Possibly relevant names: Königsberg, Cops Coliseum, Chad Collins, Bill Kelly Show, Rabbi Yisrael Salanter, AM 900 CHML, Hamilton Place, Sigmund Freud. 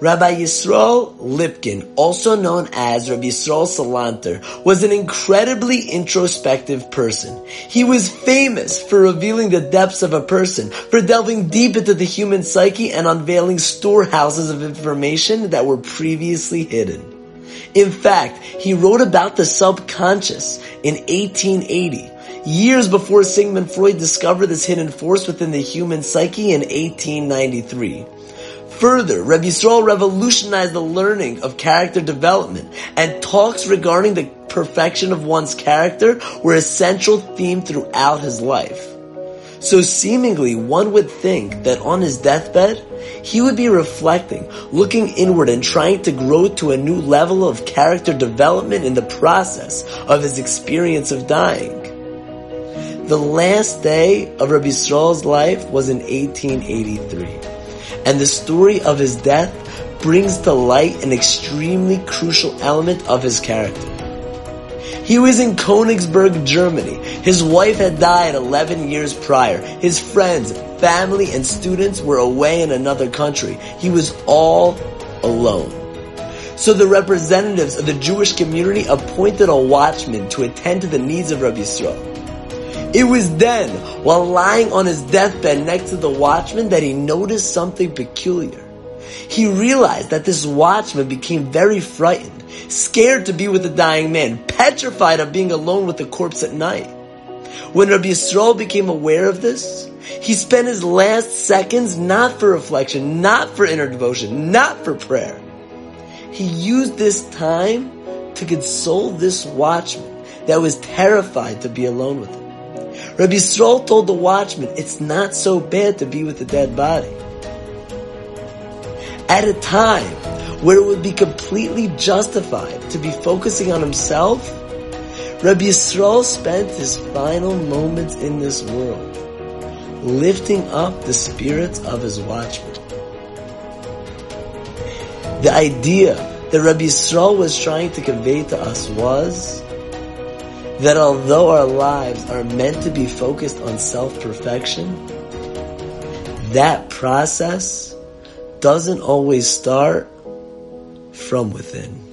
Rabbi Yisrael Lipkin, also known as Rabbi Yisrael Salanter, was an incredibly introspective person. He was famous for revealing the depths of a person, for delving deep into the human psyche and unveiling storehouses of information that were previously hidden. In fact, he wrote about the subconscious in 1880, years before Sigmund Freud discovered this hidden force within the human psyche in 1893. Further, Rabbi Yisrael revolutionized the learning of character development, and talks regarding the perfection of one's character were a central theme throughout his life. So seemingly, one would think that on his deathbed, he would be reflecting, looking inward and trying to grow to a new level of character development in the process of his experience of dying. The last day of Rabbi Yisrael's life was in 1883, and the story of his death brings to light an extremely crucial element of his character. He was in Königsberg, Germany. His wife had died 11 years prior. His friends, family, and students were away in another country. He was all alone. So the representatives of the Jewish community appointed a watchman to attend to the needs of Rabbi Yisrael. It was then, while lying on his deathbed next to the watchman, that he noticed something peculiar. He realized that this watchman became very frightened, scared to be with the dying man, petrified of being alone with the corpse at night. When Rabbi Yisrael became aware of this, he spent his last seconds not for reflection, not for inner devotion, not for prayer. He used this time to console this watchman that was terrified to be alone with him. Rabbi Yisrael told the watchman, "It's not so bad to be with a dead body." At a time where it would be completely justified to be focusing on himself, Rabbi Yisrael spent his final moments in this world lifting up the spirits of his watchmen. The idea that Rabbi Yisrael was trying to convey to us was that although our lives are meant to be focused on self-perfection, that process doesn't always start from within.